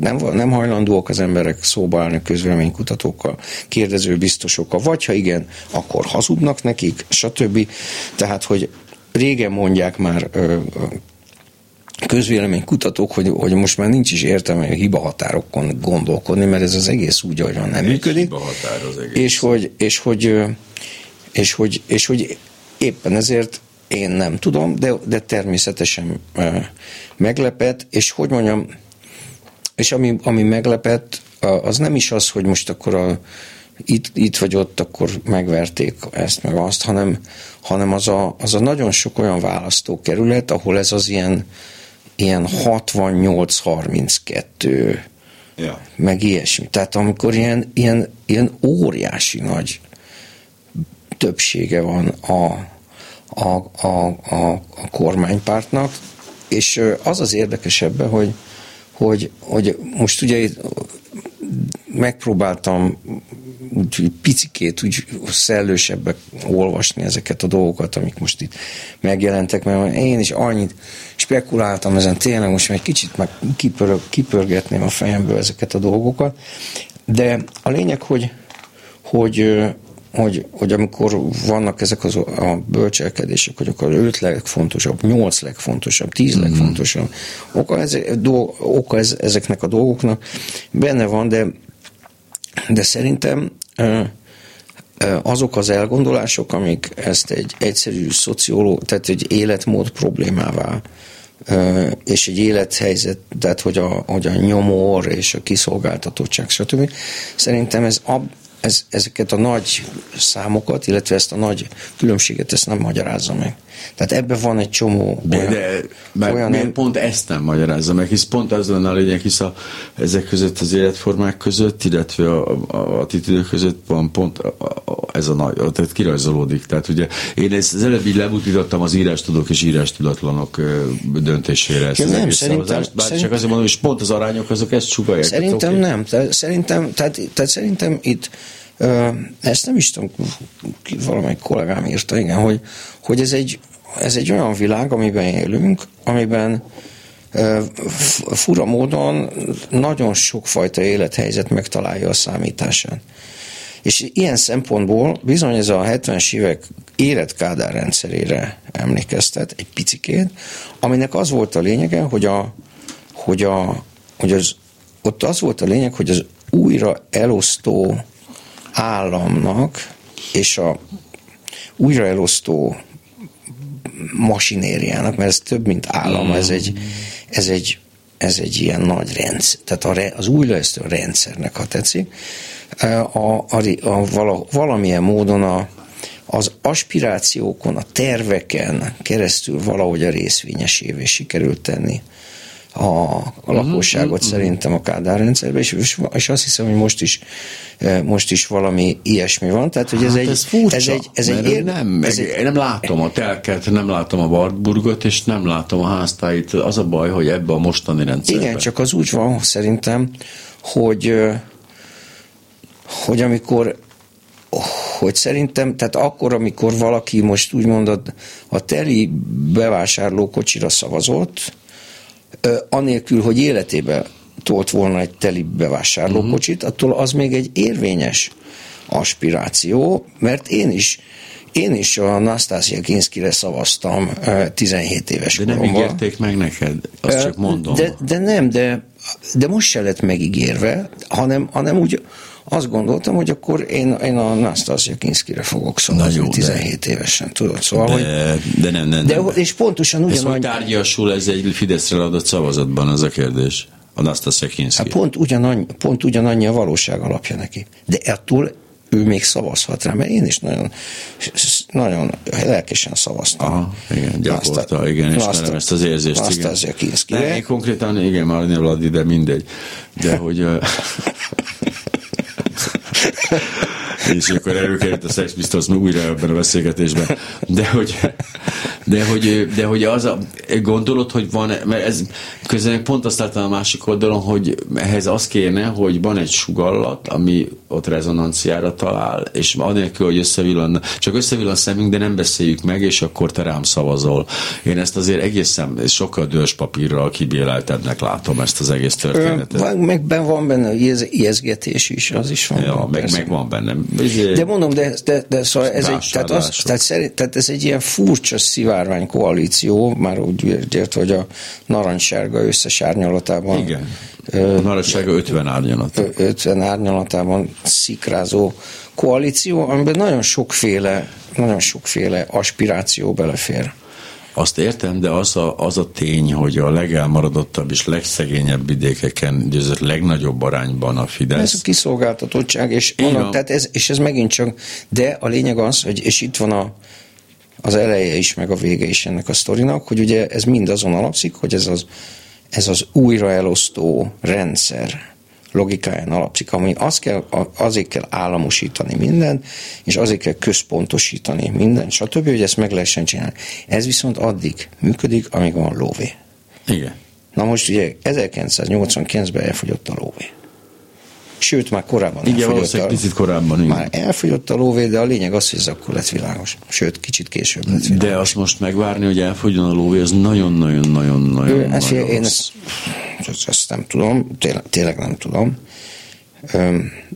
nem, nem hajlandóak az emberek szóba állni közvéleménykutatókkal, kérdező biztosokkal, vagy ha igen, akkor hazudnak nekik, stb. Tehát, hogy régen mondják már közvéleménykutatók, hogy, hogy most már nincs is értelme hibahatárokon gondolkodni, mert ez az egész úgy, ahogy van, nem működik. És hogy, és, hogy, és, hogy, és hogy éppen ezért én nem tudom, de, de természetesen meglepett, és hogy mondjam, és ami, ami meglepett, az nem is az, hogy most akkor a, itt, itt vagy ott, akkor megverték ezt meg azt, hanem, hanem az, a, az a nagyon sok olyan választókerület, ahol ez az ilyen ilyen hatvannyolc harminckettő, yeah. meg ilyesmi. Tehát amikor ilyen, ilyen, ilyen óriási nagy többsége van a, a, a, a, a kormánypártnak, és az az érdekesebb, hogy, hogy, hogy most ugye megpróbáltam úgy picikét, úgy szellősebbek olvasni ezeket a dolgokat, amik most itt megjelentek, mert én is annyit spekuláltam ezen, tényleg most már egy kicsit meg kipörög, kipörgetném a fejemből ezeket a dolgokat, de a lényeg, hogy, hogy, hogy, hogy amikor vannak ezek az, a bölcselkedések, hogy akkor öt legfontosabb, nyolc legfontosabb, tíz legfontosabb oka, ez, do, oka ez, ezeknek a dolgoknak benne van, de De szerintem azok az elgondolások, amik ezt egy egyszerű szociológ, tehát egy életmód problémává, és egy élethelyzet, tehát hogy a, hogy a nyomor és a kiszolgáltatottság, stb. Szerintem ez, ez, ezeket a nagy számokat, illetve ezt a nagy különbséget, ezt nem magyarázza meg. Tehát ebben van egy csomó olyan... De, de olyan nem... pont ezt nem magyarázza meg, hisz pont az lenne a lényeg, hisz a, ezek között, az életformák között, illetve a, a attitűdök között van pont a, a, ez a nagy, tehát kirajzolódik. Tehát ugye én ezt az előbb így lebutítottam az írástudók és írástudatlanok döntésére ezt ja, az nem, egész szavazást, bár csak azért mondom, és pont az arányok azok ezt sugalják. Szerintem okay. nem, tehát szerintem, tehát, tehát szerintem itt ezt nem is tudom, valamelyik kollégám írta, igen, hogy, hogy ez, egy, ez egy olyan világ, amiben élünk, amiben fura módon nagyon sokfajta élethelyzet megtalálja a számítását. És ilyen szempontból bizony ez a hetvenes évek életkádár rendszerére emlékeztet, egy picikét, aminek az volt a lényege, hogy, a, hogy, a, hogy az, ott az volt a lényeg, hogy az újra elosztó államnak és a újraelosztó masinériának, mert ez több, mint állam, ez egy, ez egy, ez egy ilyen nagy rendszer, tehát az újraelosztó rendszernek, ha tetszik, a, a, a, vala, valamilyen módon a, az aspirációkon, a terveken keresztül valahogy a részvényesévé sikerült tenni a, a lakosságot uh-huh. szerintem a Kádár rendszerben, és, és azt hiszem, hogy most is, most is valami ilyesmi van. Tehát, hogy ez hát egy, ez furcsa, ez egy, ez egy ér... nem, ez egy... nem látom a Telket, nem látom a Wartburgot, és nem látom a Háztályt. Az a baj, hogy ebbe a mostani rendszerben. Igen, csak az úgy van szerintem, hogy, hogy amikor hogy szerintem, tehát akkor, amikor valaki most úgymond a, a teli bevásárlókocsira szavazott, anélkül, hogy életébe tolt volna egy teli bevásárlókocsit, attól az még egy érvényes aspiráció, mert én is Én is a Nasztázija Kinszkire szavaztam tizenhét éves koromban. De nem koromban. Ígérték meg neked, azt csak mondom. De, de nem, de, de most se lett megígérve, hanem, hanem úgy azt gondoltam, hogy akkor én, én a Nasztázija Kinszkire fogok szavazni jó, tizenhét de, évesen, tudod, szóval, de, hogy... De nem, nem, de, nem. És pontosan ugyanannyi... Ez hogy tárgyasul ez egy Fideszre adott szavazatban, az a kérdés, a Nasztázija Kinszkire. Pont ugyanannyi, pont ugyanannyi a valóság alapja neki. De ettől ő még szavazhat rá, mert én is nagyon, nagyon lelkesen szavaztam. Aha, igen, gyakorta, Lászta, igen, és nem ezt az érzést. Nasztázija Kinszkire. Nem, én konkrétan, igen, Marné Vladi, de mindegy. De hogy... és akkor előkerült a Sex Pistols újra ebben a beszélgetésben. De hogy, de hogy, de hogy az a, gondolod, hogy van, mert ez közben pont azt láttam a másik oldalon, hogy ehhez az kéne, hogy van egy sugallat, ami ott rezonanciára talál, és anélkül, hogy összevillan, csak összevillan szemünk, de nem beszéljük meg, és akkor te rám szavazol. Én ezt azért egészen sokkal dős papírral kibéleltebbnek látom ezt az egész történetet. Ö, meg ben van benne ijeszgetés is, az is van. Ja, meg, meg van benne. De mondom, de, de, de szóval ez egy, tehát az, tehát szerint, tehát ez egy ilyen furcsa szivárvány koalíció, már úgy ért, hogy a narancssárga összes árnyalatában. Igen. Ö, a narancssárga ötven árnyalatában. ötven árnyalatában szikrázó koalíció, amiben nagyon sokféle, nagyon sokféle aspiráció belefér. Azt értem, de az a, az a tény, hogy a legelmaradottabb és legszegényebb vidékeken győzött legnagyobb arányban a Fidesz. Ez a kiszolgáltatottság, és, onnan, tehát ez, és ez megint csak, de a lényeg az, hogy, és itt van a, az eleje is, meg a vége is ennek a sztorinak, hogy ugye ez mind azon alapszik, hogy ez az, ez az újraelosztó rendszer logikáján alapszik, ami az kell, azért kell államosítani mindent, és azért kell központosítani mindent, stb., hogy ezt meg lehessen csinálni. Ez viszont addig működik, amíg van lóvé. Igen. Na most ugye ezerkilencszáznyolcvankilencben elfogyott a lóvé. Sőt, már korábban igen, elfogyott a... Picit korábban, igen. Már elfogyott a lóvé, de a lényeg az, hogy ez akkor lett világos. Sőt, kicsit később lett világos. De azt most megvárni, hogy elfogyjon a lóvé, az nagyon-nagyon-nagyon-nagyon nagyon rossz. Én ezt, ezt nem tudom, tényleg, tényleg nem tudom.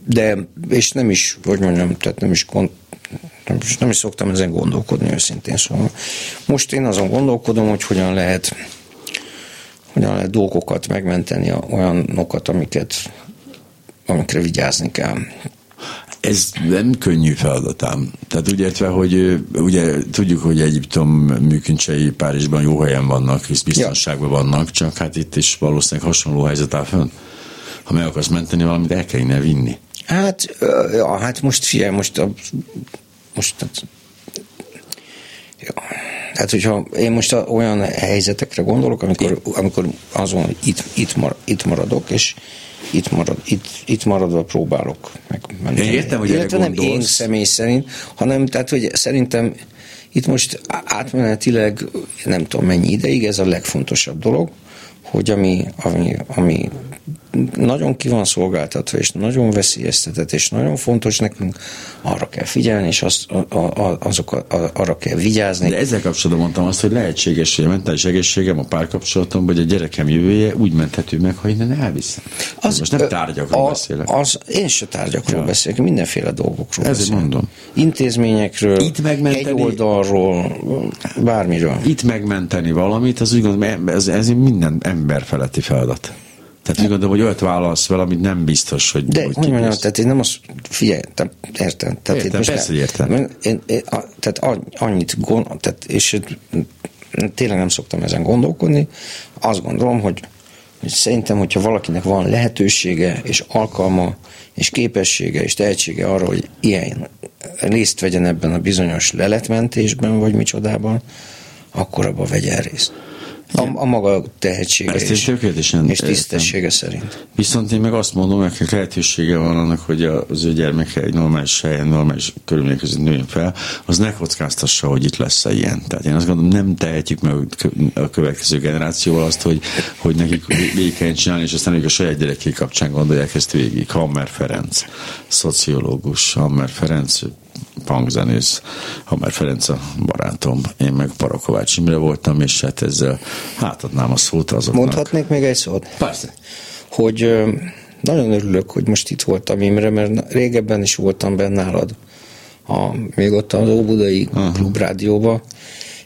De, és nem is, hogy mondjam, tehát nem is, gond, nem is, nem is szoktam ezen gondolkodni, őszintén szóval. Most én azon gondolkodom, hogy hogyan lehet, hogyan lehet dolgokat megmenteni, olyanokat, amiket amikre vigyázni kell. Ez nem könnyű feladatám. Tehát úgy értve, hogy ugye tudjuk, hogy Egyiptom műkincsei Párizsban jó helyen vannak, hisz biztonságban vannak, csak hát itt is valószínűleg hasonló helyzet áll fönn. Ha meg akarsz menteni valamit, el kell innen vinni. Hát, ja, hát most figyelj, most a, most tehát, ja. Tehát, hogyha én most olyan helyzetekre gondolok, amikor, amikor azon, hogy itt, itt, mar, itt maradok, és Itt, marad, itt, itt maradva próbálok megmenteni. Én értem, hogy illetve nem én személy szerint, hanem tehát, hogy szerintem itt most átmenetileg nem tudom mennyi ideig, ez a legfontosabb dolog, hogy ami, ami, ami nagyon ki van szolgáltatva, és nagyon veszélyeztetett, és nagyon fontos nekünk, arra kell figyelni, és azt, a, a, azok a, a, arra kell vigyázni. De ezzel kapcsolatban mondtam azt, hogy lehetséges, hogy a mentális egészségem, a párkapcsolatom, vagy a gyerekem jövője úgy menthető meg, ha innen elviszem. Az, most nem tárgyakról a, beszélek. Az, én se tárgyakról ja. beszélek, mindenféle dolgokról Ezért beszélek. Mondom. Intézményekről, itt megmenteni, egy oldalról, bármiről. Itt megmenteni valamit, az úgy gondolom, ez, ez minden emberfeletti feladat. Tehát úgy gondolom, hogy olyat válasz vele, amit nem biztos, hogy... De, hogy mondjam, tehát én nem azt... Figyelj, te, értem. Tehát értem, persze, nem, értem. Én, én, én, a, tehát annyit gondolom, tehát, és tényleg nem szoktam ezen gondolkodni. Azt gondolom, hogy, hogy szerintem, hogyha valakinek van lehetősége, és alkalma, és képessége, és tehetsége arra, hogy ilyen részt vegyen ebben a bizonyos leletmentésben, vagy micsodában, akkor abban vegyen részt. A, a maga tehetsége ezt is. És tisztessége szerint. Viszont én meg azt mondom, hogy lehetősége van annak, hogy az ő gyermeke egy normális helyen, normális körülmények között nőjön fel, az ne kockáztassa, hogy itt lesz ilyen. Tehát én azt gondolom, nem tehetjük meg a következő generációval azt, hogy, hogy nekik végig kell csinálni, és aztán ők a saját gyerekei kapcsán gondolják ezt végig. Hammer Ferenc, szociológus, Hammer Ferenc, hangzenész, Hammer Ferenc a barátom, én meg Parakovács Imre voltam, és hát ezzel átadnám a szót azoknak. Mondhatnék még egy szót? Persze. Hogy nagyon örülök, hogy most itt voltam, Imre, mert régebben is voltam benn nálad, a, még ott az Óbudai Klubrádióban,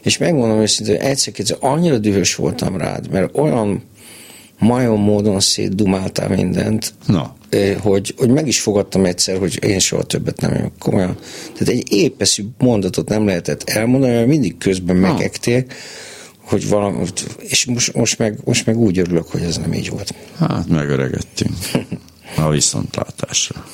és megmondom őszintén, hogy egyszer-kétszer annyira dühös voltam rád, mert olyan majom módon szétdumáltál mindent, na. Hogy, hogy meg is fogadtam egyszer, hogy én soha többet nem jövök komolyan. Tehát egy épeszű mondatot nem lehetett elmondani, mert mindig közben megektél, hogy valami, és most, most, meg, most meg úgy örülök, hogy ez nem így volt. Hát megöregettünk. A viszontlátásra.